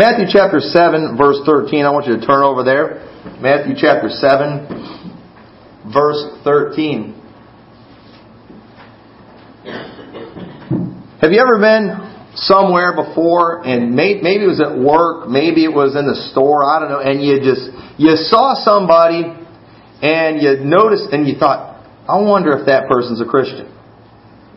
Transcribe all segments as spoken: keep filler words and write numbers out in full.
Matthew chapter seven, verse thirteen. I want you to turn over there. Matthew chapter seven, verse thirteen. Have you ever been somewhere before, and maybe it was at work, maybe it was in the store, I don't know, and you just, you saw somebody, and you noticed, and you thought, I wonder if that person's a Christian.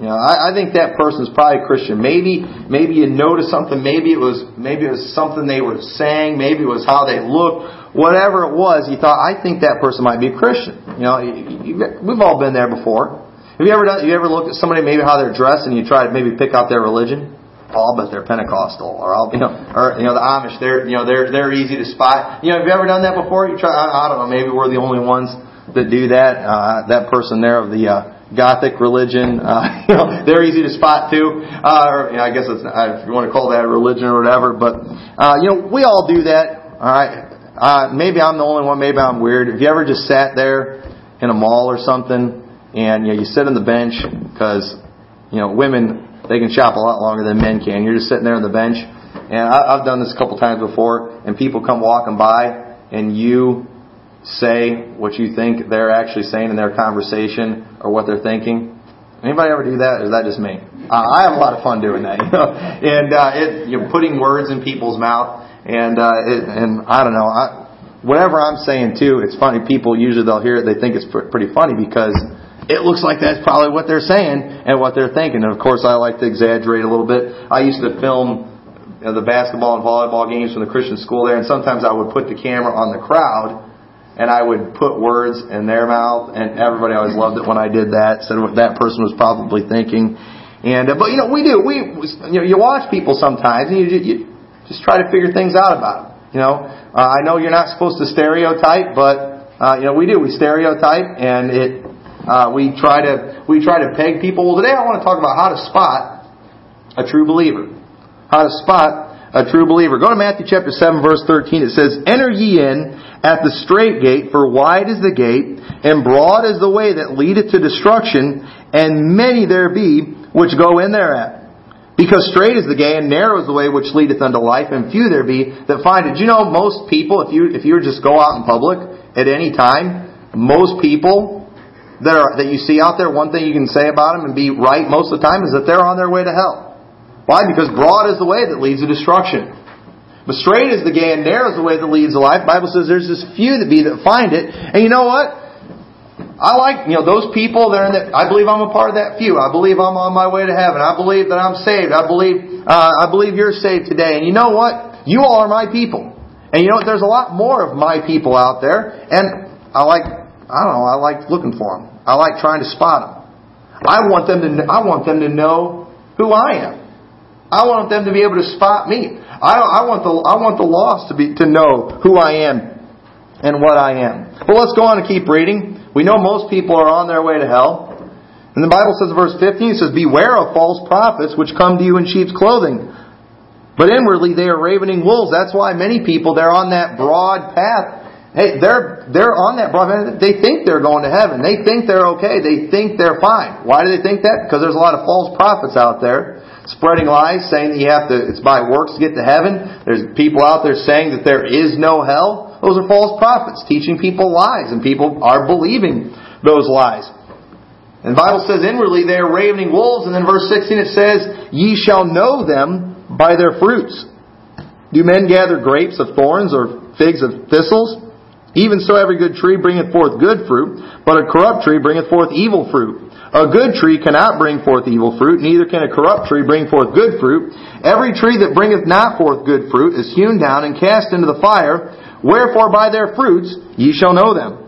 You know, I, I think that person's probably a Christian. Maybe, maybe you noticed something. Maybe it was, maybe it was something they were saying. Maybe it was how they looked. Whatever it was, you thought, I think that person might be a Christian. You know, you, you, we've all been there before. Have you ever done? You ever looked at somebody, maybe how they're dressed, and you try to maybe pick out their religion? Oh, but they're Pentecostal, or I'll, you know, or you know, the Amish. They're, you know, they're they're easy to spot. You know, have you ever done that before? You try. I, I don't know. Maybe we're the only ones that do that. Uh, that person there of the. Uh, Gothic religion, uh, you know, they're easy to spot too. Uh, or, you know, I guess it's, if you want to call that a religion or whatever, but uh, you know, we all do that. All right, uh, maybe I'm the only one. Maybe I'm weird. Have you ever just sat there in a mall or something, and you know, you sit on the bench because you know women, they can shop a lot longer than men can. You're just sitting there on the bench, and I, I've done this a couple times before. And people come walking by, and you say what you think they're actually saying in their conversation or what they're thinking. Anybody ever do that? Or is that just me? Uh, I have a lot of fun doing that, you know, and uh, it, you know, putting words in people's mouth, and uh, it, and I don't know, I, whatever I'm saying too. It's funny. People usually they'll hear it, they think it's pr- pretty funny because it looks like that's probably what they're saying and what they're thinking. And of course, I like to exaggerate a little bit. I used to film you know, the basketball and volleyball games from the Christian school there, and sometimes I would put the camera on the crowd. And I would put words in their mouth, and everybody always loved it when I did that. Said what that person was probably thinking, and uh, but you know we do we you know you watch people sometimes, and you, you just try to figure things out about them. You know uh, I know you're not supposed to stereotype, but uh, you know we do we stereotype, and it uh, we try to we try to peg people. Well, today I want to talk about how to spot a true believer, how to spot. A true believer. Go to Matthew chapter seven, verse thirteen. It says, "Enter ye in at the strait gate, for wide is the gate, and broad is the way that leadeth to destruction, and many there be which go in thereat. Because strait is the gate, and narrow is the way which leadeth unto life, and few there be that find it." Do you know most people, if you if you were just go out in public at any time, most people that are that you see out there, one thing you can say about them and be right most of the time is that they're on their way to hell. Why? Because broad is the way that leads to destruction. But straight is the gate, and narrow is the way that leads to life. The Bible says there's just few that be that find it. And you know what? I like, you know, those people that are in that, I believe I'm a part of that few. I believe I'm on my way to heaven. I believe that I'm saved. I believe, uh, I believe you're saved today. And you know what? You all are my people. And you know what? There's a lot more of my people out there. And I like, I don't know, I like looking for them. I like trying to spot them. I want them to, I want them to know who I am. I want them to be able to spot me. I, I want the I want the lost to be to know who I am and what I am. But let's go on and keep reading. We know most people are on their way to hell. And the Bible says in verse fifteen, it says, "Beware of false prophets which come to you in sheep's clothing, but inwardly they are ravening wolves." That's why many people, they're on that broad path. Hey, they're they're on that broad path. They think they're going to heaven. They think they're okay. They think they're fine. Why do they think that? Because there's a lot of false prophets out there. Spreading lies, saying that you have to, it's by works to get to heaven. There's people out there saying that there is no hell. Those are false prophets teaching people lies, and people are believing those lies. And the Bible says inwardly they are ravening wolves, and then verse sixteen it says, "Ye shall know them by their fruits. Do men gather grapes of thorns or figs of thistles? Even so every good tree bringeth forth good fruit, but a corrupt tree bringeth forth evil fruit. A good tree cannot bring forth evil fruit, neither can a corrupt tree bring forth good fruit. Every tree that bringeth not forth good fruit is hewn down and cast into the fire. Wherefore by their fruits ye shall know them.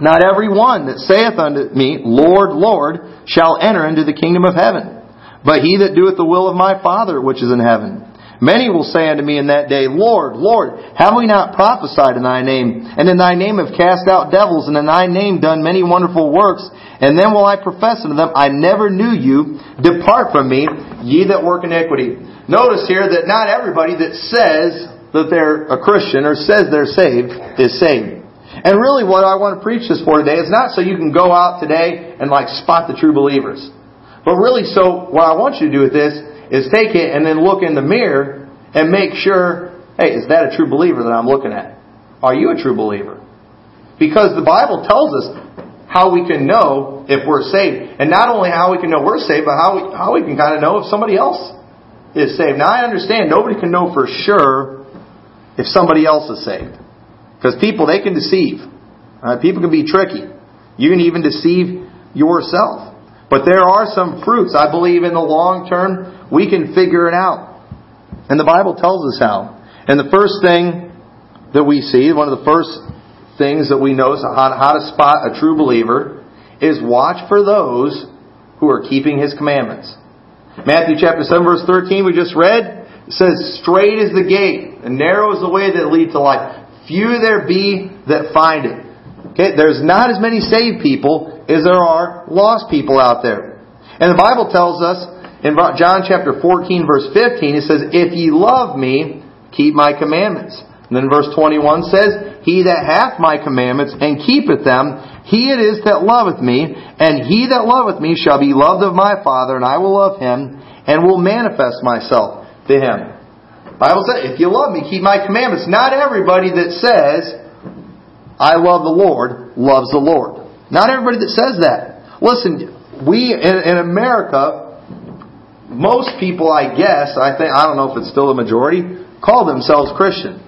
Not every one that saith unto me, Lord, Lord, shall enter into the kingdom of heaven, but he that doeth the will of my Father which is in heaven. Many will say unto me in that day, Lord, Lord, have we not prophesied in thy name, and in thy name have cast out devils, and in thy name done many wonderful works? And then will I profess unto them, I never knew you. Depart from me, ye that work iniquity." Notice here that not everybody that says that they're a Christian or says they're saved is saved. And really what I want to preach this for today is not so you can go out today and like spot the true believers. But really, so what I want you to do with this is take it and then look in the mirror and make sure Hey, is that a true believer that I'm looking at? Are you a true believer? Because the Bible tells us how we can know if we're saved. And not only how we can know we're saved, but how we, how we can kind of know if somebody else is saved. Now, I understand nobody can know for sure if somebody else is saved. Because people, they can deceive. Uh, people can be tricky. You can even deceive yourself. But there are some fruits. I believe in the long term, we can figure it out. And the Bible tells us how. And the first thing that we see, one of the first things that we notice on how to spot a true believer, is watch for those who are keeping His commandments. Matthew chapter seven, verse thirteen, we just read, it says, "Straight is the gate, and narrow is the way that leads to life. Few there be that find it." Okay, there's not as many saved people as there are lost people out there. And the Bible tells us in John chapter fourteen, verse fifteen, it says, "If ye love me, keep my commandments." And then verse twenty-one says, "He that hath my commandments and keepeth them, he it is that loveth me, and he that loveth me shall be loved of my Father, and I will love him, and will manifest myself to him." The Bible says, "If you love me, keep my commandments." Not everybody that says, "I love the Lord," loves the Lord. Not everybody that says that. Listen, we in, in America, most people, I guess, I think, I don't know if it's still a majority, call themselves Christian.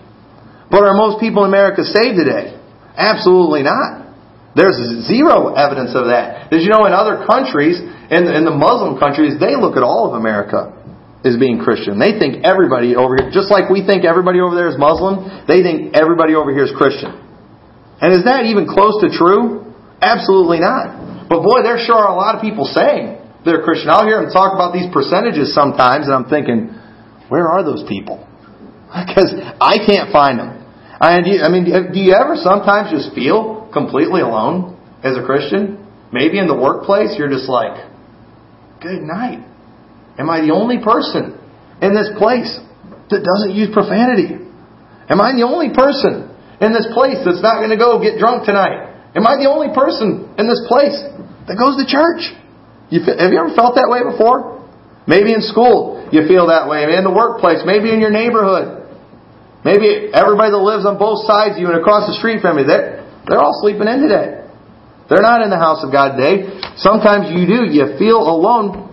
But are most people in America saved today? Absolutely not. There's zero evidence of that. As you know, in other countries, in the, in the Muslim countries, they look at all of America as being Christian. They think everybody over here, just like we think everybody over there is Muslim, they think everybody over here is Christian. And is that even close to true? Absolutely not. But boy, there sure are a lot of people saying they're Christian. I'll hear them talk about these percentages sometimes, and I'm thinking, where are those people? Because I can't find them. I mean, do you ever sometimes just feel completely alone as a Christian? Maybe in the workplace, you're just like, good night. Am I the only person in this place that doesn't use profanity? Am I the only person in this place that's not going to go get drunk tonight? Am I the only person in this place that goes to church? You, have you ever felt that way before? Maybe in school you feel that way. Maybe in the workplace. Maybe in your neighborhood. Maybe everybody that lives on both sides of you and across the street from you, they're, they're all sleeping in today. They're not in the house of God today. Sometimes you do. You feel alone.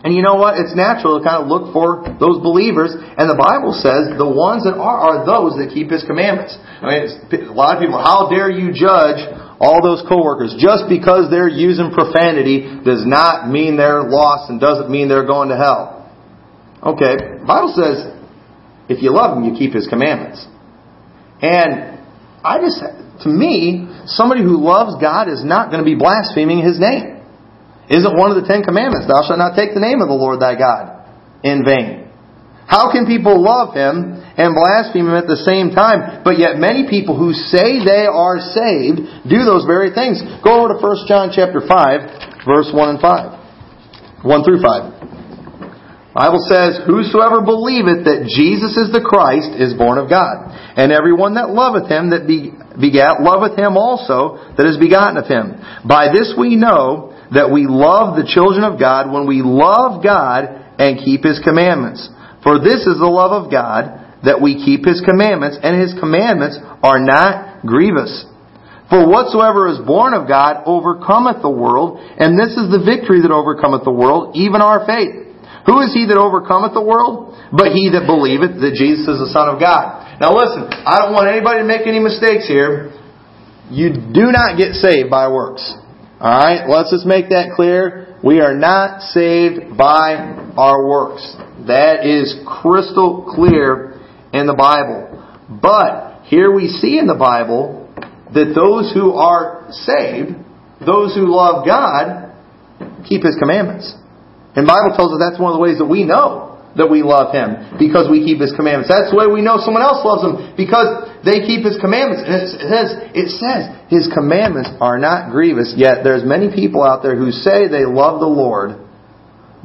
And you know what? It's natural to kind of look for those believers. And the Bible says the ones that are are those that keep His commandments. I mean, it's, a lot of people, how dare you judge all those coworkers? Just because they're using profanity does not mean they're lost and doesn't mean they're going to hell. Okay, the Bible says if you love Him, you keep His commandments. And I just, to me, somebody who loves God is not going to be blaspheming His name. Isn't one of the Ten Commandments, "Thou shalt not take the name of the Lord thy God in vain"? How can people love Him and blaspheme Him at the same time? But yet many people who say they are saved do those very things. Go over to First John chapter five, verse one and five. one through five. The Bible says, "Whosoever believeth that Jesus is the Christ is born of God. And every one that loveth Him that begat loveth Him also that is begotten of Him. By this we know that we love the children of God, when we love God and keep His commandments. For this is the love of God, that we keep His commandments, and His commandments are not grievous. For whatsoever is born of God overcometh the world, and this is the victory that overcometh the world, even our faith. Who is he that overcometh the world? But he that believeth that Jesus is the Son of God." Now listen, I don't want anybody to make any mistakes here. You do not get saved by works. Alright, let's just make that clear. We are not saved by our works. That is crystal clear in the Bible. But here we see in the Bible that those who are saved, those who love God, keep His commandments. And the Bible tells us that's one of the ways that we know that we love Him, because we keep His commandments. That's the way we know someone else loves Him, because they keep His commandments. And it says, it says, His commandments are not grievous. Yet there's many people out there who say they love the Lord,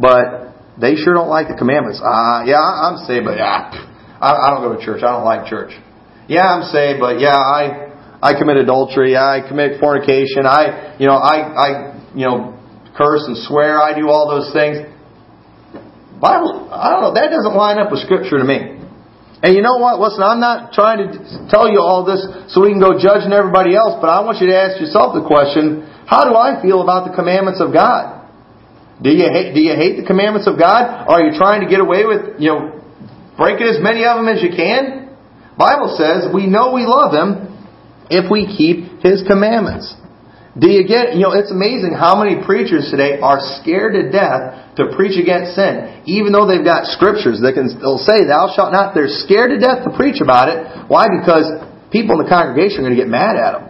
but they sure don't like the commandments. Uh, yeah, I'm saved, but yeah, I don't go to church. I don't like church. Yeah, I'm saved, but yeah, I I commit adultery. I commit fornication. I you know I I you know curse and swear. I do all those things. Bible, I don't know. That doesn't line up with Scripture to me. And you know what? Listen, I'm not trying to tell you all this so we can go judging everybody else, but I want you to ask yourself the question, how do I feel about the commandments of God? Do you hate, do you hate the commandments of God? Or are you trying to get away with, you know, breaking as many of them as you can? Bible says we know we love Him if we keep His commandments. Do you get, you know, it's amazing how many preachers today are scared to death to preach against sin. Even though they've got scriptures that can still say, thou shalt not, they're scared to death to preach about it. Why? Because people in the congregation are going to get mad at them.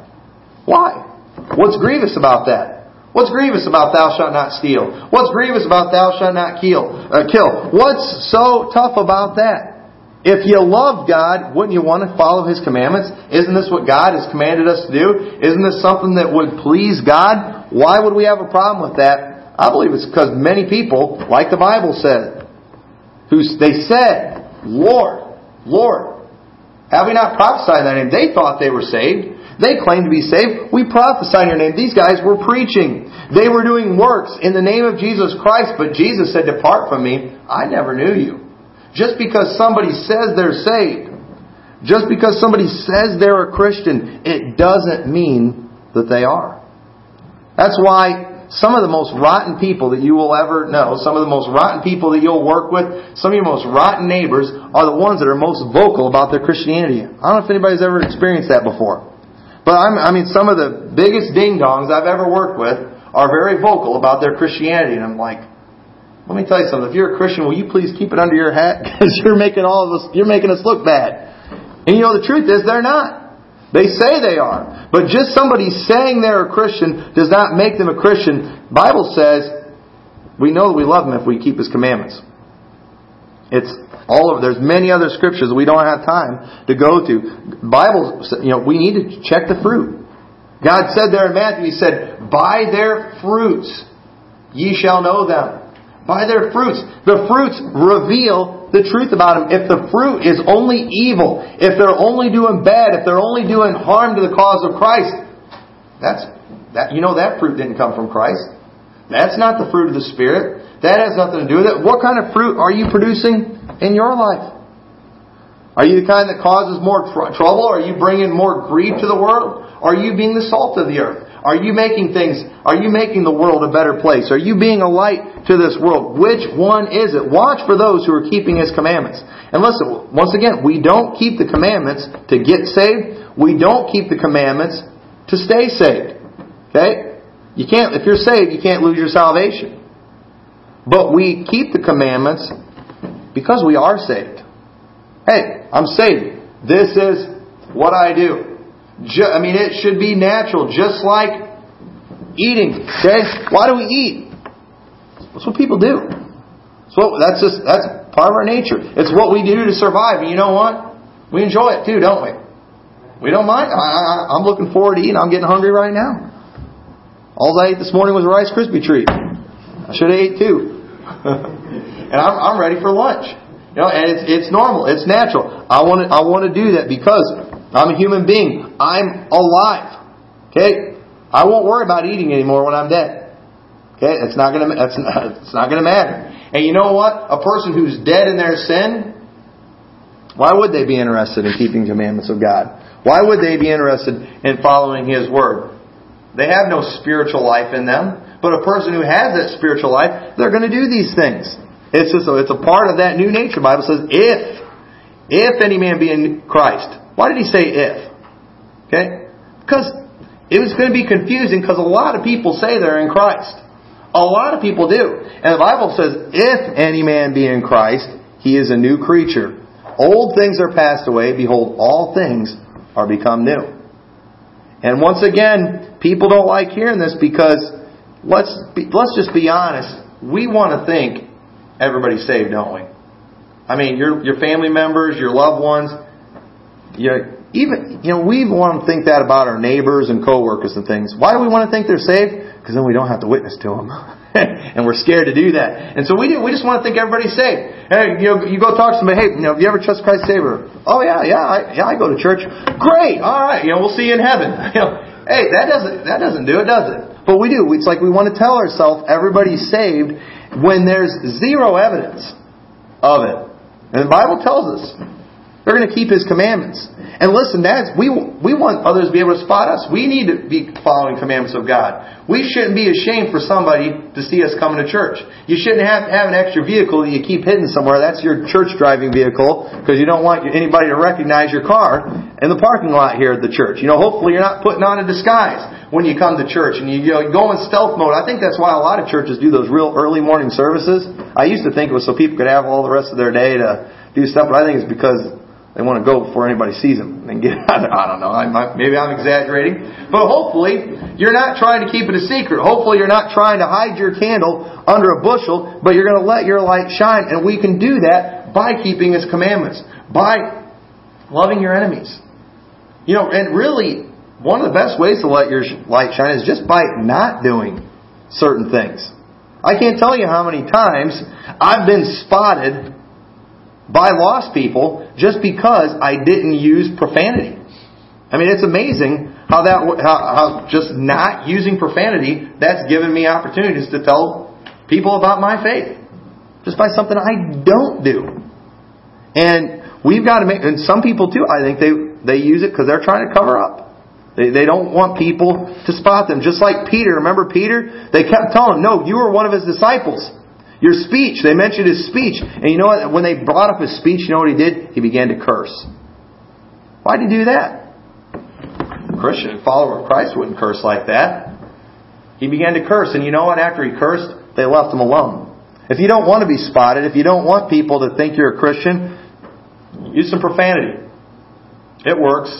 Why? What's grievous about that? What's grievous about thou shalt not steal? What's grievous about thou shalt not kill? Uh, kill? What's so tough about that? If you love God, wouldn't you want to follow His commandments? Isn't this what God has commanded us to do? Isn't this something that would please God? Why would we have a problem with that? I believe it's because many people, like the Bible said, who they said, Lord, Lord, have we not prophesied in Thy name? They thought they were saved. They claimed to be saved. We prophesied in Your name. These guys were preaching. They were doing works in the name of Jesus Christ, but Jesus said, depart from me, I never knew you. Just because somebody says they're saved, just because somebody says they're a Christian, it doesn't mean that they are. That's why some of the most rotten people that you will ever know, some of the most rotten people that you'll work with, some of your most rotten neighbors are the ones that are most vocal about their Christianity. I don't know if anybody's ever experienced that before. But I'm, I mean, some of the biggest ding-dongs I've ever worked with are very vocal about their Christianity. And I'm like, let me tell you something. If you're a Christian, will you please keep it under your hat? Because you're making all of us, you're making us look bad. And you know, the truth is, they're not. They say they are. But just somebody saying they're a Christian does not make them a Christian. The Bible says, we know that we love Him if we keep His commandments. It's all over. There's many other scriptures we don't have time to go to. Bible, you know, we need to check the fruit. God said there in Matthew, He said, by their fruits ye shall know them. By their fruits. The fruits reveal the truth about them. If the fruit is only evil, if they're only doing bad, if they're only doing harm to the cause of Christ, that's that. You know that fruit didn't come from Christ. That's not the fruit of the Spirit. That has nothing to do with it. What kind of fruit are you producing in your life? Are you the kind that causes more tr- trouble? Are you bringing more grief to the world? Are you being the salt of the earth? Are you making things, are you making the world a better place? Are you being a light to this world? Which one is it? Watch for those who are keeping His commandments. And listen, once again, we don't keep the commandments to get saved. We don't keep the commandments to stay saved. Okay? You can't, if you're saved, you can't lose your salvation. But we keep the commandments because we are saved. Hey, I'm saved. This is what I do. I mean, it should be natural, just like eating. Okay, why do we eat? That's what people do. So that's just that's part of our nature. It's what we do to survive. And you know what? We enjoy it too, don't we? We don't mind. I, I, I'm looking forward to eating. I'm getting hungry right now. All I ate this morning was a Rice Krispie treat. I should have ate two. And I'm, I'm ready for lunch. You know, and it's it's normal. It's natural. I want to I want to do that because I'm a human being. I'm alive. Okay? I won't worry about eating anymore when I'm dead. Okay? It's not going to that's not, it's not going to matter. And you know what? A person who's dead in their sin, why would they be interested in keeping the commandments of God? Why would they be interested in following His Word? They have no spiritual life in them. But a person who has that spiritual life, they're going to do these things. It's just a, it's a part of that new nature. The Bible says, if, if any man be in Christ. Why did He say if? Okay? Because it was going to be confusing because a lot of people say they're in Christ. A lot of people do. And the Bible says, if any man be in Christ, he is a new creature. Old things are passed away. Behold, all things are become new. And once again, people don't like hearing this because let's be, let's just be honest. We want to think everybody's saved, don't we? I mean, your your family members, your loved ones. You know, even you know, we want to think that about our neighbors and coworkers and things. Why do we want to think they're saved? Because then we don't have to witness to them, and we're scared to do that. And so we do. We just want to think everybody's saved. Hey, you know, you go talk to somebody. Hey, you know, have you ever trusted Christ Savior? Oh yeah, yeah, I, yeah. I go to church. Great. All right. You know, we'll see you in heaven. You know, hey, that doesn't that doesn't do it, does it? But we do. It's like we want to tell ourselves everybody's saved when there's zero evidence of it, and the Bible tells us. They're going to keep His commandments. And listen, that is, we we want others to be able to spot us. We need to be following commandments of God. We shouldn't be ashamed for somebody to see us coming to church. You shouldn't have to have an extra vehicle that you keep hidden somewhere. That's your church driving vehicle, because you don't want anybody to recognize your car in the parking lot here at the church. You know, hopefully you're not putting on a disguise when you come to church and you, you know, go in stealth mode. I think that's why a lot of churches do those real early morning services. I used to think it was so people could have all the rest of their day to do stuff, but I think it's because they want to go before anybody sees them and get out of, I don't know. I might, maybe I'm exaggerating. But hopefully, you're not trying to keep it a secret. Hopefully, you're not trying to hide your candle under a bushel, but you're going to let your light shine. And we can do that by keeping His commandments, by loving your enemies. You know, and really, one of the best ways to let your light shine is just by not doing certain things. I can't tell you how many times I've been spotted by lost people just because I didn't use profanity. I mean, it's amazing how that how, how just not using profanity, that's given me opportunities to tell people about my faith just by something I don't do. And we've got to make, and some people too, I think they they use it because they're trying to cover up. They they don't want people to spot them. Just like Peter, remember Peter? They kept telling him, "No, you were one of His disciples. Your speech," they mentioned his speech. And you know what? When they brought up his speech, you know what he did? He began to curse. Why did he do that? A Christian, a follower of Christ wouldn't curse like that. He began to curse. And you know what? After he cursed, they left him alone. If you don't want to be spotted, if you don't want people to think you're a Christian, use some profanity. It works.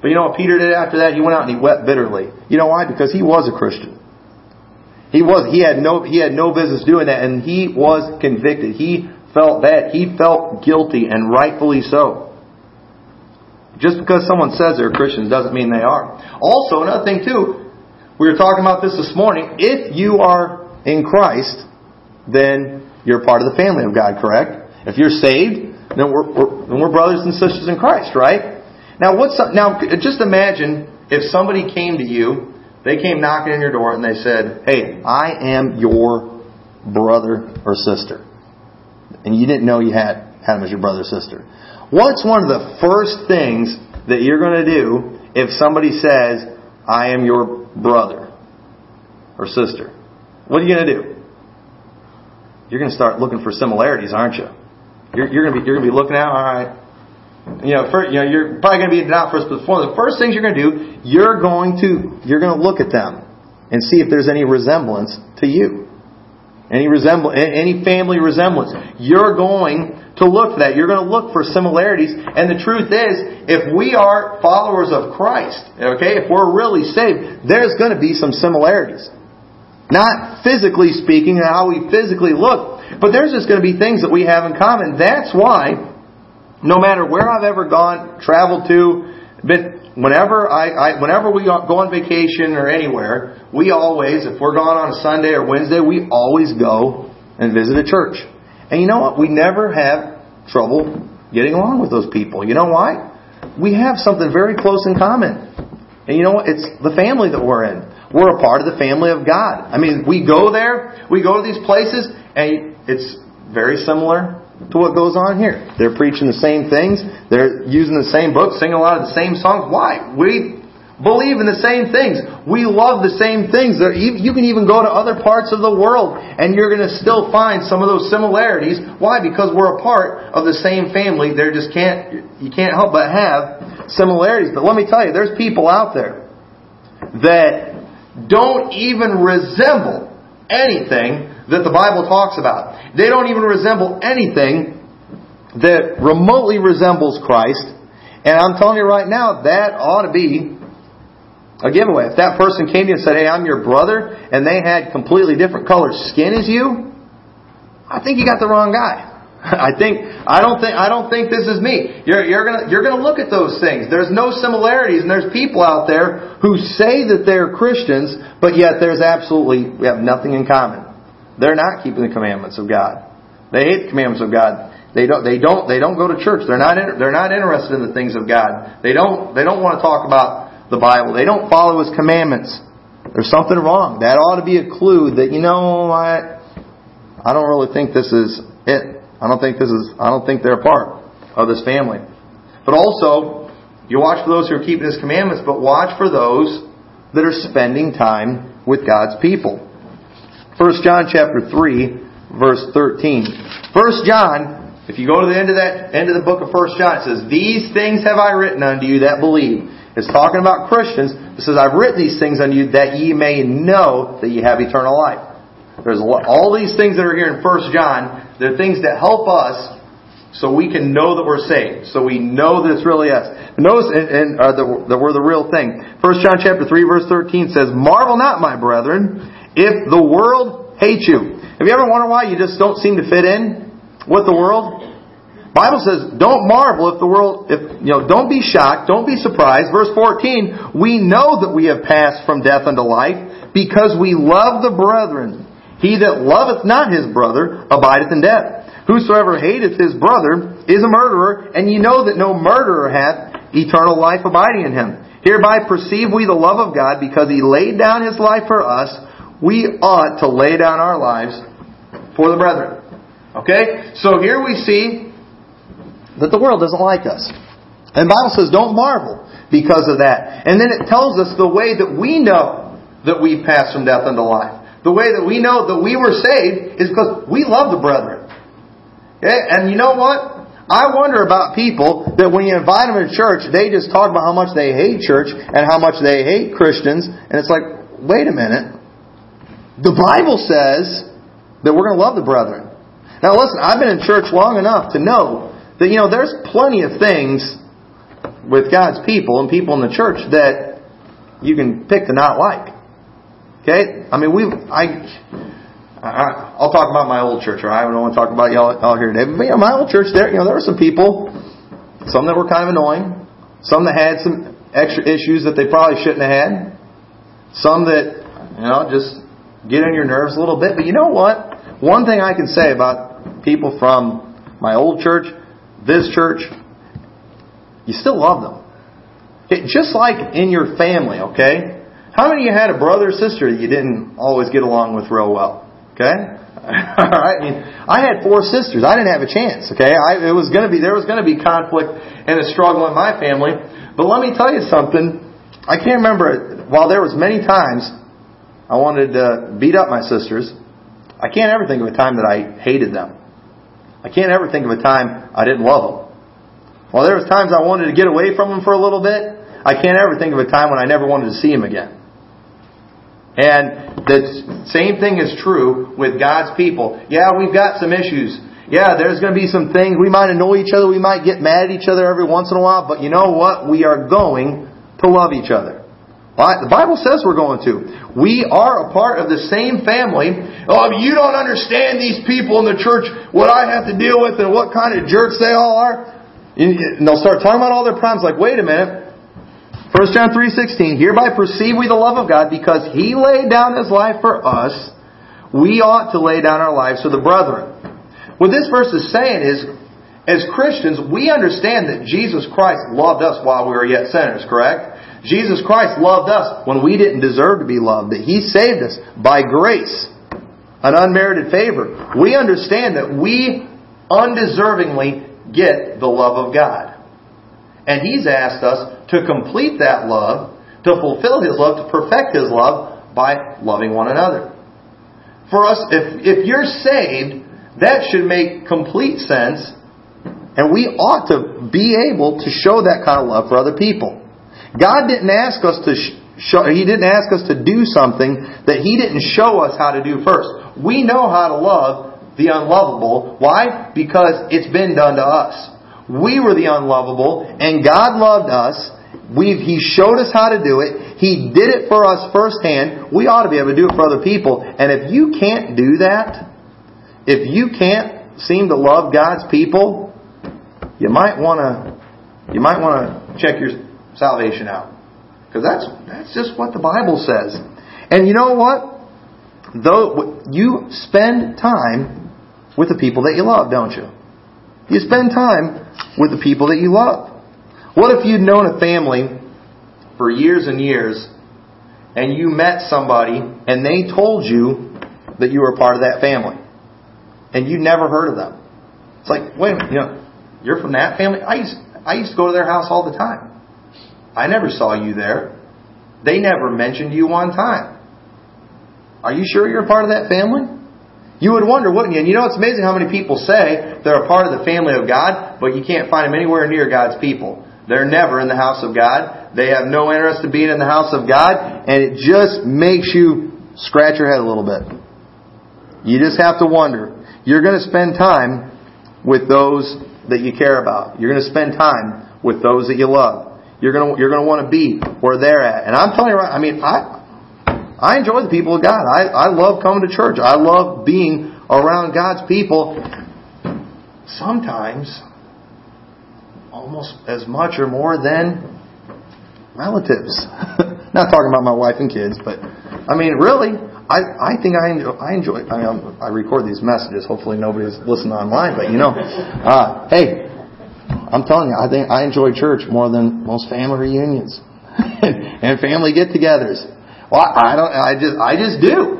But you know what Peter did after that? He went out and he wept bitterly. You know why? Because he was a Christian. He was. He had no. He had no business doing that, and he was convicted. He felt that. He felt guilty, and rightfully so. Just because someone says they're Christians doesn't mean they are. Also, another thing too, we were talking about this this morning. If you are in Christ, then you're part of the family of God. Correct? If you're saved, then we're, we're, then we're brothers and sisters in Christ, right? Now, what's now? Just imagine if somebody came to you. They came knocking on your door and they said, "Hey, I am your brother or sister." And you didn't know you had, had them as your brother or sister. What's one of the first things that you're going to do if somebody says, "I am your brother or sister"? What are you going to do? You're going to start looking for similarities, aren't you? You're, you're going to be you're going to be looking out, all right. You know, for, you know, you're probably going to be denied first, but one of the first things you're going to do, you're going to you're going to look at them and see if there's any resemblance to you, any resemblance, any family resemblance. You're going to look for that. You're going to look for similarities. And the truth is, if we are followers of Christ, okay, if we're really saved, there's going to be some similarities. Not physically speaking, how we physically look, but there's just going to be things that we have in common. That's why. No matter where I've ever gone, traveled to, but whenever I, I, whenever we go on vacation or anywhere, we always, if we're gone on a Sunday or Wednesday, we always go and visit a church. And you know what? We never have trouble getting along with those people. You know why? We have something very close in common. And you know what? It's the family that we're in. We're a part of the family of God. I mean, we go there, we go to these places, and it's very similar to what goes on here. They're preaching the same things. They're using the same books, singing a lot of the same songs. Why? We believe in the same things. We love the same things. You can even go to other parts of the world and you're going to still find some of those similarities. Why? Because we're a part of the same family. There just can't you can't help but have similarities. But let me tell you, there's people out there that don't even resemble anything that the Bible talks about. They don't even resemble anything that remotely resembles Christ. And I'm telling you right now, that ought to be a giveaway. If that person came to you and said, "Hey, I'm your brother," and they had completely different colored skin as you, I think you got the wrong guy. I think I don't think I don't think this is me. You're you're gonna you're gonna look at those things. There's no similarities, and there's people out there who say that they're Christians, but yet there's absolutely we have nothing in common. They're not keeping the commandments of God. They hate the commandments of God. They don't they don't they don't go to church. They're not in, they're not interested in the things of God. They don't they don't want to talk about the Bible. They don't follow His commandments. There's something wrong. That ought to be a clue that, you know, I I don't really think this is it. I don't think this is. I don't think they're a part of this family. But also, you watch for those who are keeping His commandments, but watch for those that are spending time with God's people. First John chapter three, verse thirteen. First John, if you go to the end of that end of the book of First John, it says, "These things have I written unto you that believe." It's talking about Christians. It says, "I've written these things unto you that ye may know that ye have eternal life." There's a lot, all these things that are here in First John, they're things that help us so we can know that we're saved. So we know that it's really us. Notice and, and, uh, that, that we're the real thing. First John chapter three, verse thirteen says, "Marvel not, my brethren, if the world hates you." Have you ever wondered why you just don't seem to fit in with the world? Bible says, don't marvel if the world, if you know, don't be shocked, don't be surprised. Verse fourteen, "We know that we have passed from death unto life, because we love the brethren. He that loveth not his brother abideth in death. Whosoever hateth his brother is a murderer, and ye know that no murderer hath eternal life abiding in him. Hereby perceive we the love of God, because He laid down His life for us. We ought to lay down our lives for the brethren." Okay? So here we see that the world doesn't like us. And the Bible says don't marvel because of that. And then it tells us the way that we know that we passed from death unto life. The way that we know that we were saved is because we love the brethren. Okay? And you know what? I wonder about people that when you invite them to church, they just talk about how much they hate church and how much they hate Christians. And it's like, wait a minute. The Bible says that we're going to love the brethren. Now listen, I've been in church long enough to know that, you know, there's plenty of things with God's people and people in the church that you can pick to not like. Okay? I mean, we I... I'll talk about my old church, right? I don't want to talk about y'all all here today. But yeah, my old church, there you know, there were some people, some that were kind of annoying, some that had some extra issues that they probably shouldn't have had, some that, you know, just get on your nerves a little bit. But you know what? One thing I can say about people from my old church, this church, you still love them. It, just like in your family, okay? How many of you had a brother or sister that you didn't always get along with real well? Okay? Alright? I mean, I had four sisters. I didn't have a chance. Okay? I, it was going to be, there was going to be conflict and a struggle in my family. But let me tell you something. I can't remember, while there was many times I wanted to beat up my sisters, I can't ever think of a time that I hated them. I can't ever think of a time I didn't love them. While there was times I wanted to get away from them for a little bit, I can't ever think of a time when I never wanted to see them again. And the same thing is true with God's people. Yeah, we've got some issues. Yeah, there's going to be some things. We might annoy each other. We might get mad at each other every once in a while. But you know what? We are going to love each other. The Bible says we're going to. We are a part of the same family. Oh, you don't understand these people in the church, what I have to deal with and what kind of jerks they all are. And they'll start talking about all their problems. Like, wait a minute. First John three sixteen, "Hereby perceive we the love of God, because He laid down His life for us. We ought to lay down our lives for the brethren." What this verse is saying is, as Christians, we understand that Jesus Christ loved us while we were yet sinners, correct? Jesus Christ loved us when we didn't deserve to be loved, but He saved us by grace, an unmerited favor. We understand that we undeservingly get the love of God. And He's asked us to complete that love, to fulfill His love, to perfect His love by loving one another. For us, if, if you're saved, that should make complete sense, and we ought to be able to show that kind of love for other people. God didn't ask us to show, He didn't ask us to do something that He didn't show us how to do first. We know how to love the unlovable. Why? Because it's been done to us. We were the unlovable, and God loved us. We've, He showed us how to do it. He did it for us firsthand. We ought to be able to do it for other people. And if you can't do that, if you can't seem to love God's people, you might want to you might want to check your salvation out, because that's that's just what the Bible says. And you know what? Though you spend time with the people that you love, don't you? You spend time with the people that you love. What if you'd known a family for years and years, and you met somebody and they told you that you were a part of that family, and you never heard of them? It's like, wait a minute, you know, you're from that family? I used, I used to go to their house all the time. I never saw you there. They never mentioned you one time. Are you sure you're a part of that family? You would wonder, wouldn't you? And you know, it's amazing how many people say they're a part of the family of God, but you can't find them anywhere near God's people. They're never in the house of God. They have no interest in being in the house of God. And it just makes you scratch your head a little bit. You just have to wonder. You're going to spend time with those that you care about. You're going to spend time with those that you love. You're going to, you're going to want to be where they're at. And I'm telling you, I mean, I... I enjoy the people of God. I, I love coming to church. I love being around God's people. Sometimes, almost as much or more than relatives. Not talking about my wife and kids, but I mean, really, I, I think I enjoy. I enjoy. I mean, I record these messages. Hopefully, nobody's listening online. But you know, uh, hey, I'm telling you, I think I enjoy church more than most family reunions and family get-togethers. Well, I don't. I just. I just do.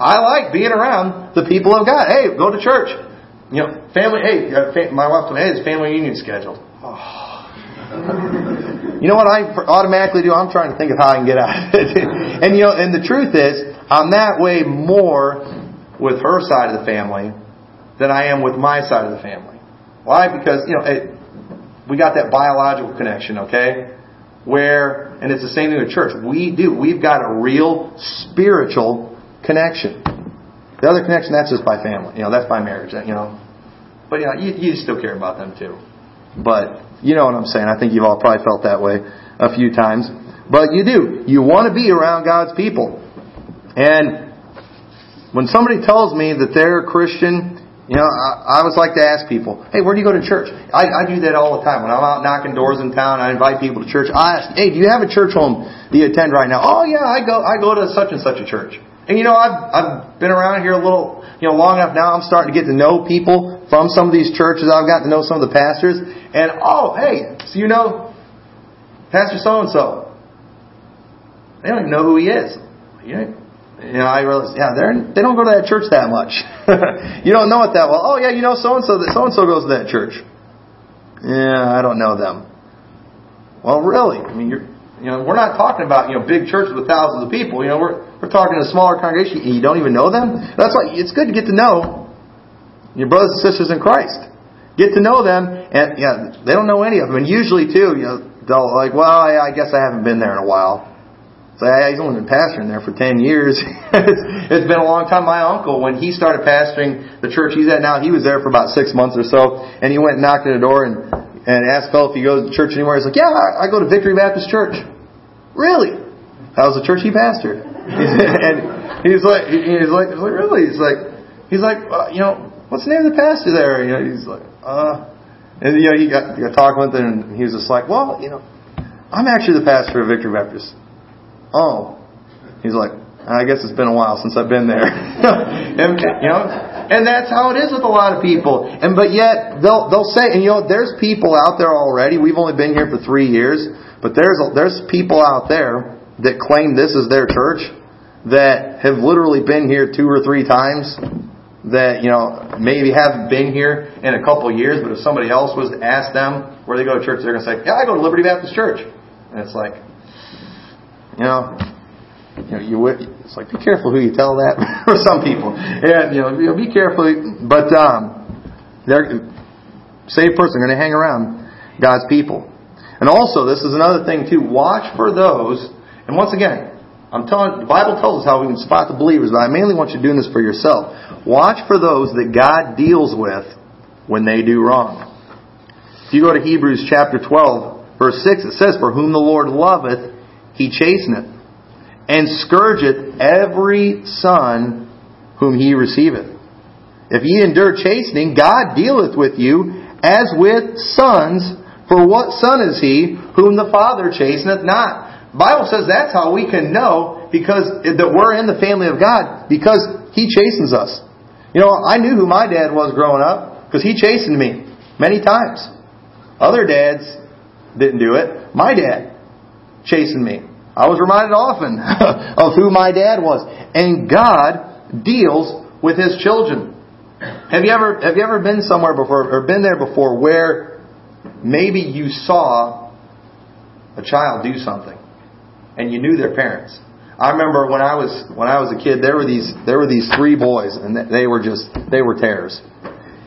I like being around the people of God. Hey, go to church. You know, family. Hey, my wife told me, hey, it's family reunion scheduled. Oh. You know what I automatically do? I'm trying to think of how I can get out of it. And you know, and the truth is, I'm that way more with her side of the family than I am with my side of the family. Why? Because you know, it, we got that biological connection. Okay, where. And it's the same thing with church. We do. We've got a real spiritual connection. The other connection, that's just by family. You know, that's by marriage. You know, but you know, you, you still care about them too. But you know what I'm saying. I think you've all probably felt that way a few times. But you do. You want to be around God's people. And when somebody tells me that they're a Christian, you know, I, I always like to ask people, hey, where do you go to church? I, I do that all the time. When I'm out knocking doors in town, I invite people to church. I ask, hey, do you have a church home that you attend right now? Oh, yeah, I go I go to such and such a church. And, you know, I've, I've been around here a little, you know, long enough now. I'm starting to get to know people from some of these churches. I've gotten to know some of the pastors. And, oh, hey, so you know, Pastor so-and-so. They don't even know who he is. You know, You know, I realized, yeah, they don't go to that church that much. You don't know it that well. Oh, yeah, you know so-and-so, that so-and-so goes to that church. Yeah, I don't know them. Well, really, I mean, you're, you know, we're not talking about, you know, big churches with thousands of people. You know, we're we're talking to a smaller congregation, and you don't even know them. That's why it's good to get to know your brothers and sisters in Christ. Get to know them, and yeah, they don't know any of them. And usually, too, you know, they'll like, well, I guess I haven't been there in a while. So, hey, he's only been pastoring there for ten years. It's been a long time. My uncle, when he started pastoring the church he's at now, he was there for about six months or so. And he went and knocked at the door and, and asked Phil if he goes to church anywhere. He's like, yeah, I go to Victory Baptist Church. Really? That was the church he pastored. And he's like, he's like, really? He's like, he's like, well, you know, what's the name of the pastor there? You know, he's like, uh, and you know, he got, he got talking with him, and he was just like, well, you know, I'm actually the pastor of Victory Baptist. Oh, he's like, I guess it's been a while since I've been there. And, you know, and that's how it is with a lot of people. And but yet they'll they'll say, and you know, there's people out there already. We've only been here for three years, but there's there's people out there that claim this is their church that have literally been here two or three times. That you know maybe haven't been here in a couple of years, but if somebody else was to ask them where they go to church, they're going to say, yeah, I go to Liberty Baptist Church, and it's like. You know, you know, you would, it's like, be careful who you tell that for some people. And, you know, be careful. But um, they're saved person going to hang around God's people. And also, this is another thing, too. Watch for those. And once again, I'm telling the Bible tells us how we can spot the believers, but I mainly want you doing this for yourself. Watch for those that God deals with when they do wrong. If you go to Hebrews chapter twelve, verse six, it says, for whom the Lord loveth, He chasteneth, and scourgeth every son whom He receiveth. If ye endure chastening, God dealeth with you as with sons. For what son is he whom the Father chasteneth not? The Bible says that's how we can know because that we're in the family of God because He chastens us. You know, I knew who my dad was growing up because he chastened me many times. Other dads didn't do it. My dad chastened me. I was reminded often of who my dad was. And God deals with His children. Have you ever have you ever been somewhere before or been there before where Maybe you saw a child do something and you knew their parents. I remember when I was when I was a kid, there were these there were these three boys, and they were just they were terrors.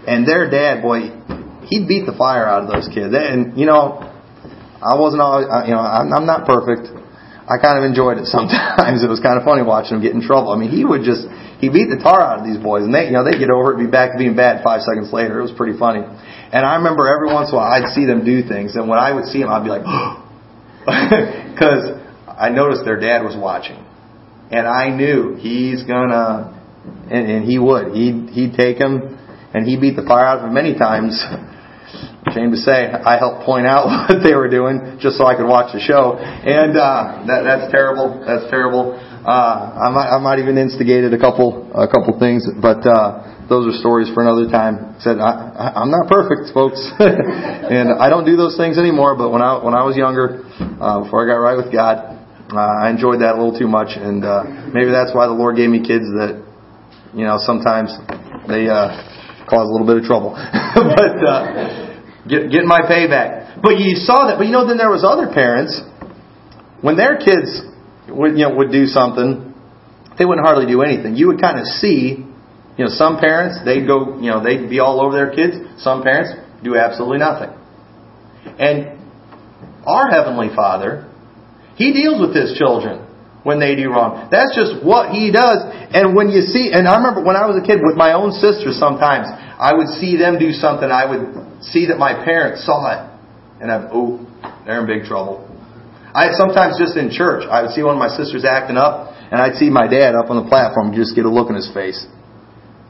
And their dad, boy, he beat the fire out of those kids. And you know, I wasn't always, you know, I'm, I'm not perfect. I kind of enjoyed it sometimes. It was kind of funny watching them get in trouble. I mean, he would just he beat the tar out of these boys, and they you know they get over it, and be back to being bad five seconds later. It was pretty funny. And I remember every once in a while I'd see them do things, and when I would see them, I'd be like, because I noticed their dad was watching, and I knew he's gonna, and, and he would. He'd he'd take him, and he beat the fire out of him many times. Shame to say, I helped point out what they were doing just so I could watch the show, and uh, that, that's terrible. That's terrible. Uh, I might I might even instigated a couple a couple things, but uh, those are stories for another time. I said I, I'm not perfect, folks, and I don't do those things anymore. But when I when I was younger, uh, before I got right with God. Uh, I enjoyed that a little too much, and uh, maybe that's why the Lord gave me kids that, you know, sometimes they uh, cause a little bit of trouble. But uh, get get my payback. But you saw that. But you know, then there was other parents when their kids would you know would do something, they wouldn't hardly do anything. You would kind of see, you know, some parents they'd go, you know, they'd be all over their kids. Some parents do absolutely nothing. And our Heavenly Father, He deals with His children when they do wrong. That's just what He does. And when you see, and I remember when I was a kid with my own sisters sometimes, I would see them do something. I would see that my parents saw it. And I'd, oh, they're in big trouble. I sometimes just in church, I would see one of my sisters acting up, and I'd see my dad up on the platform just get a look in his face.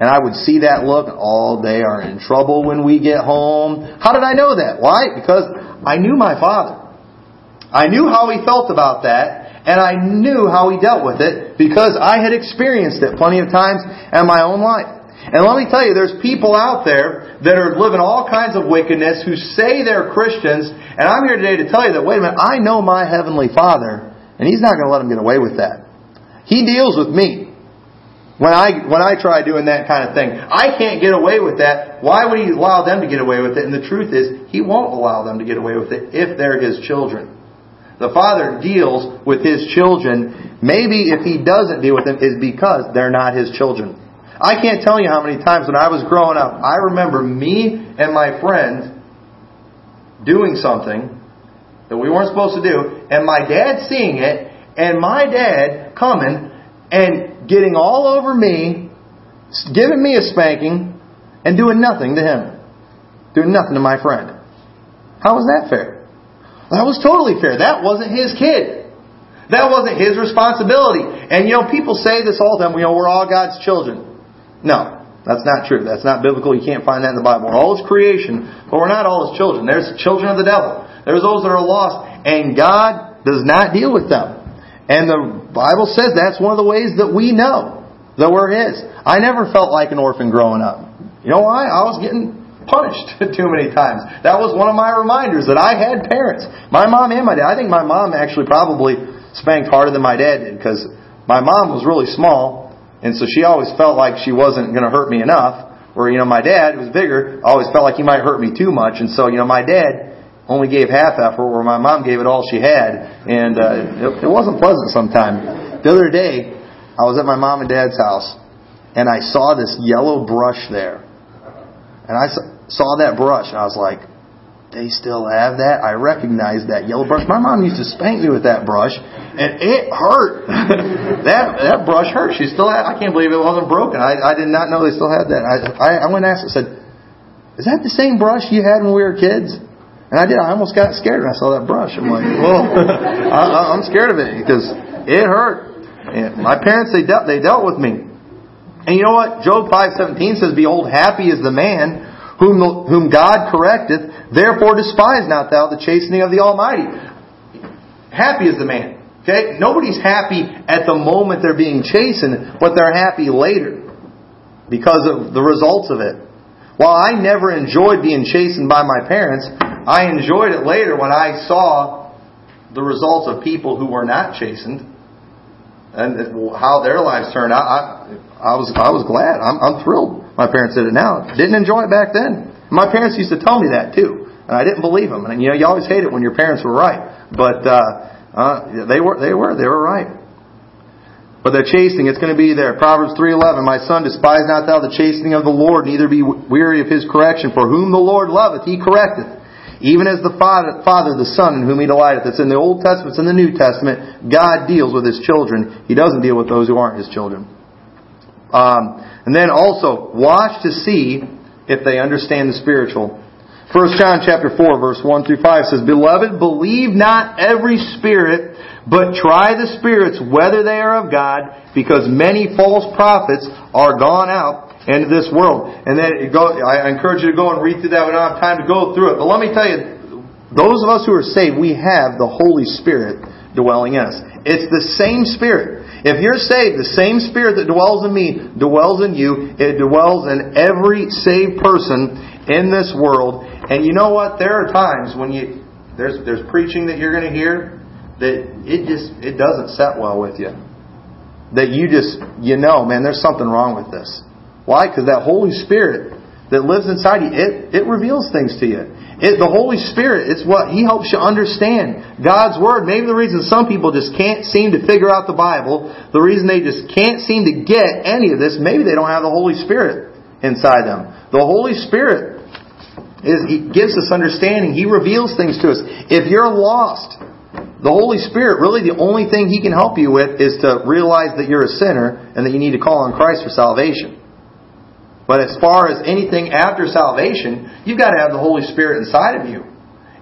And I would see that look, oh, they are in trouble when we get home. How did I know that? Why? Because I knew my father. I knew how He felt about that, and I knew how He dealt with it because I had experienced it plenty of times in my own life. And let me tell you, there's people out there that are living all kinds of wickedness who say they're Christians, and I'm here today to tell you that, wait a minute, I know my Heavenly Father, and He's not going to let them get away with that. He deals with me. When I when I try doing that kind of thing, I can't get away with that. Why would He allow them to get away with it? And the truth is, He won't allow them to get away with it if they're His children. The Father deals with His children. Maybe if He doesn't deal with them, it's because they're not His children. I can't tell you how many times when I was growing up, I remember me and my friend doing something that we weren't supposed to do, and my dad seeing it, and my dad coming and getting all over me, giving me a spanking, and doing nothing to him. Doing nothing to my friend. How is that fair? That was totally fair. That wasn't his kid. That wasn't his responsibility. And you know, people say this all the time, you know, we're all God's children. No, that's not true. That's not biblical. You can't find that in the Bible. We're all His creation, but we're not all His children. There's children of the devil. There's those that are lost, and God does not deal with them. And the Bible says that's one of the ways that we know that we're His. I never felt like an orphan growing up. You know why? I was getting punished too many times. That was one of my reminders that I had parents. My mom and my dad. I think my mom actually probably spanked harder than my dad did because my mom was really small, and so she always felt like she wasn't going to hurt me enough. Where, you know, my dad, who was bigger, always felt like he might hurt me too much, and so, you know, my dad only gave half effort where my mom gave it all she had, and uh, it, it wasn't pleasant sometimes. The other day, I was at my mom and dad's house, and I saw this yellow brush there. And I saw that brush, and I was like, they still have that? I recognize that yellow brush. My mom used to spank me with that brush, and it hurt. that that brush hurt. She still had, I can't believe it wasn't broken. I, I did not know they still had that. I, I went and asked her, I said, is that the same brush you had when we were kids? And I did. I almost got scared when I saw that brush. I'm like, well, I, I'm scared of it because it hurt. And my parents, they dealt, they dealt with me. And you know what? Job five seventeen says, behold, happy is the man whom the, whom God correcteth, therefore despise not thou the chastening of the Almighty. Happy is the man. Okay? Nobody's happy at the moment they're being chastened, but they're happy later because of the results of it. While I never enjoyed being chastened by my parents, I enjoyed it later when I saw the results of people who were not chastened and how their lives turned out. I, I was I was glad. I'm, I'm thrilled my parents did it now. Didn't enjoy it back then. My parents used to tell me that too. And I didn't believe them. And you know, you always hate it when your parents were right. But uh, uh, they were, they were, they were right. But the chastening, it's going to be there. Proverbs three eleven, my son, despise not thou the chastening of the Lord, neither be weary of His correction. For whom the Lord loveth, He correcteth. Even as the Father, father the Son, in whom He delighteth. It's in the Old Testament, it's in the New Testament. God deals with His children. He doesn't deal with those who aren't His children. Um, and then also, watch to see if they understand the spiritual. First John chapter four, verse one through five says, beloved, believe not every spirit, but try the spirits whether they are of God, because many false prophets are gone out into this world. And then it go, I encourage you to go and read through that. We don't have time to go through it. But let me tell you, those of us who are saved, we have the Holy Spirit dwelling in us. It's the same Spirit. If you're saved, the same Spirit that dwells in me dwells in you. It dwells in every saved person in this world. And you know what? There are times when you there's there's preaching that you're going to hear that it just it doesn't set well with you. That you just you know, man, there's something wrong with this. Why? Because that Holy Spirit that lives inside you, it it reveals things to you. It, the Holy Spirit, it's what He helps you understand God's Word. Maybe the reason some people just can't seem to figure out the Bible, the reason they just can't seem to get any of this, maybe they don't have the Holy Spirit inside them. The Holy Spirit is, He gives us understanding. He reveals things to us. If you're lost, the Holy Spirit, really the only thing He can help you with is to realize that you're a sinner and that you need to call on Christ for salvation. But as far as anything after salvation, you've got to have the Holy Spirit inside of you.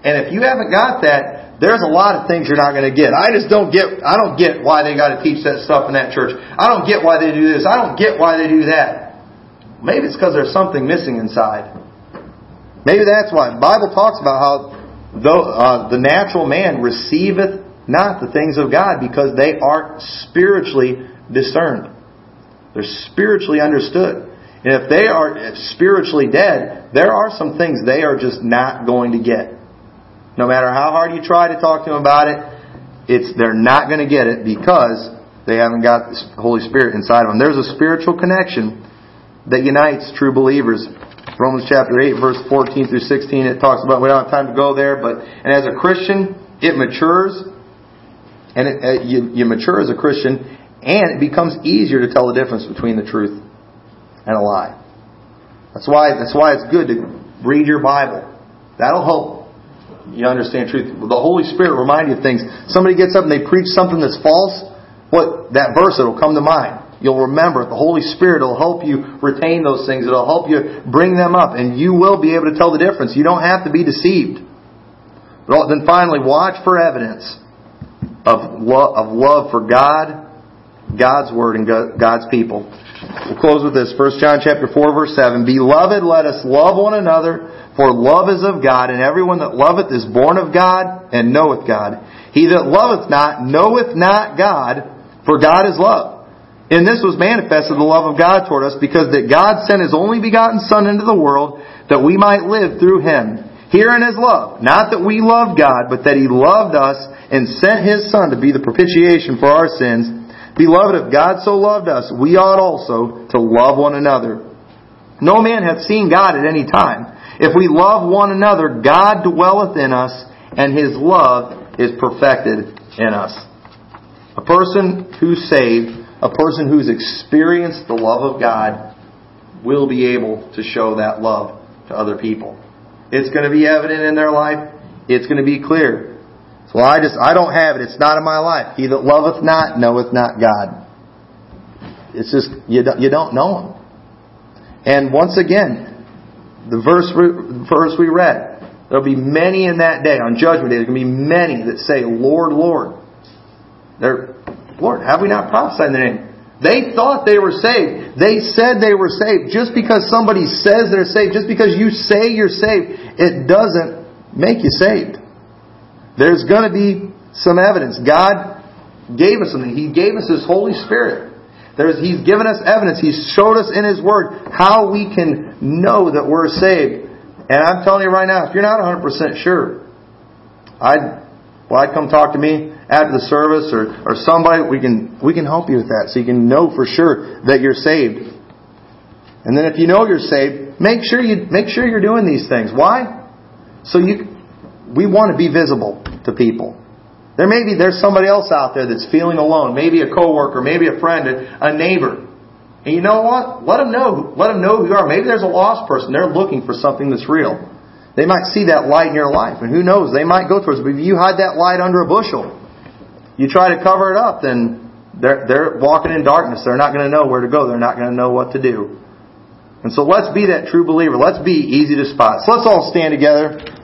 And if you haven't got that, there's a lot of things you're not going to get. I just don't get I don't get why they got to teach that stuff in that church. I don't get why they do this. I don't get why they do that. Maybe it's because there's something missing inside. Maybe that's why. The Bible talks about how the natural man receiveth not the things of God because they are spiritually discerned. They're spiritually understood. And if they are spiritually dead, there are some things they are just not going to get. No matter how hard you try to talk to them about it, it's they're not going to get it because they haven't got the Holy Spirit inside of them. There's a spiritual connection that unites true believers. Romans chapter eight, verse fourteen through sixteen, it talks about, we don't have time to go there, but and as a Christian, it matures, and it, uh, you, you mature as a Christian, and it becomes easier to tell the difference between the truth and a lie. That's why that's why it's good to read your Bible. That'll help you understand truth. The Holy Spirit will remind you of things. Somebody gets up and they preach something that's false, what that verse, it'll come to mind. You'll remember it. The Holy Spirit will help you retain those things. It'll help you bring them up. And you will be able to tell the difference. You don't have to be deceived. But then finally, watch for evidence of love, of love for God, God's Word, and God's people. We'll close with this. First John chapter four, verse seven. Beloved, let us love one another, for love is of God, and everyone that loveth is born of God and knoweth God. He that loveth not knoweth not God, for God is love. In this was manifested the love of God toward us, because that God sent His only begotten Son into the world, that we might live through Him. Herein is love, not that we loved God, but that He loved us and sent His Son to be the propitiation for our sins. Beloved, if God so loved us, we ought also to love one another. No man hath seen God at any time. If we love one another, God dwelleth in us, and His love is perfected in us. A person who's saved, a person who's experienced the love of God, will be able to show that love to other people. It's going to be evident in their life. It's going to be clear. So I just I don't have it. It's not in my life. He that loveth not knoweth not God. It's just you don't, you don't know Him. And once again, the verse verse we read, there'll be many in that day on Judgment Day. There's going to be many that say, "Lord, Lord." They're Lord, have we not prophesied in their name? They thought they were saved. They said they were saved. Just because somebody says they're saved, just because you say you're saved, it doesn't make you saved. There's going to be some evidence. God gave us something. He gave us His Holy Spirit. There's, He's given us evidence. He's showed us in His Word how we can know that we're saved. And I'm telling you right now, if you're not one hundred percent sure, I'd, well, I'd come talk to me after the service, or, or somebody, we can we can help you with that, so you can know for sure that you're saved. And then if you know you're saved, make sure you make sure you're doing these things. Why? So you, we want to be visible to people. There may be there's somebody else out there that's feeling alone, maybe a coworker, maybe a friend, a neighbor. And you know what? Let them know. Let them know who you are. Maybe there's a lost person. They're looking for something that's real. They might see that light in your life, and who knows? They might go towards it. But if you hide that light under a bushel, you try to cover it up, then they're they're walking in darkness. They're not going to know where to go. They're not going to know what to do. And so let's be that true believer. Let's be easy to spot. So let's all stand together.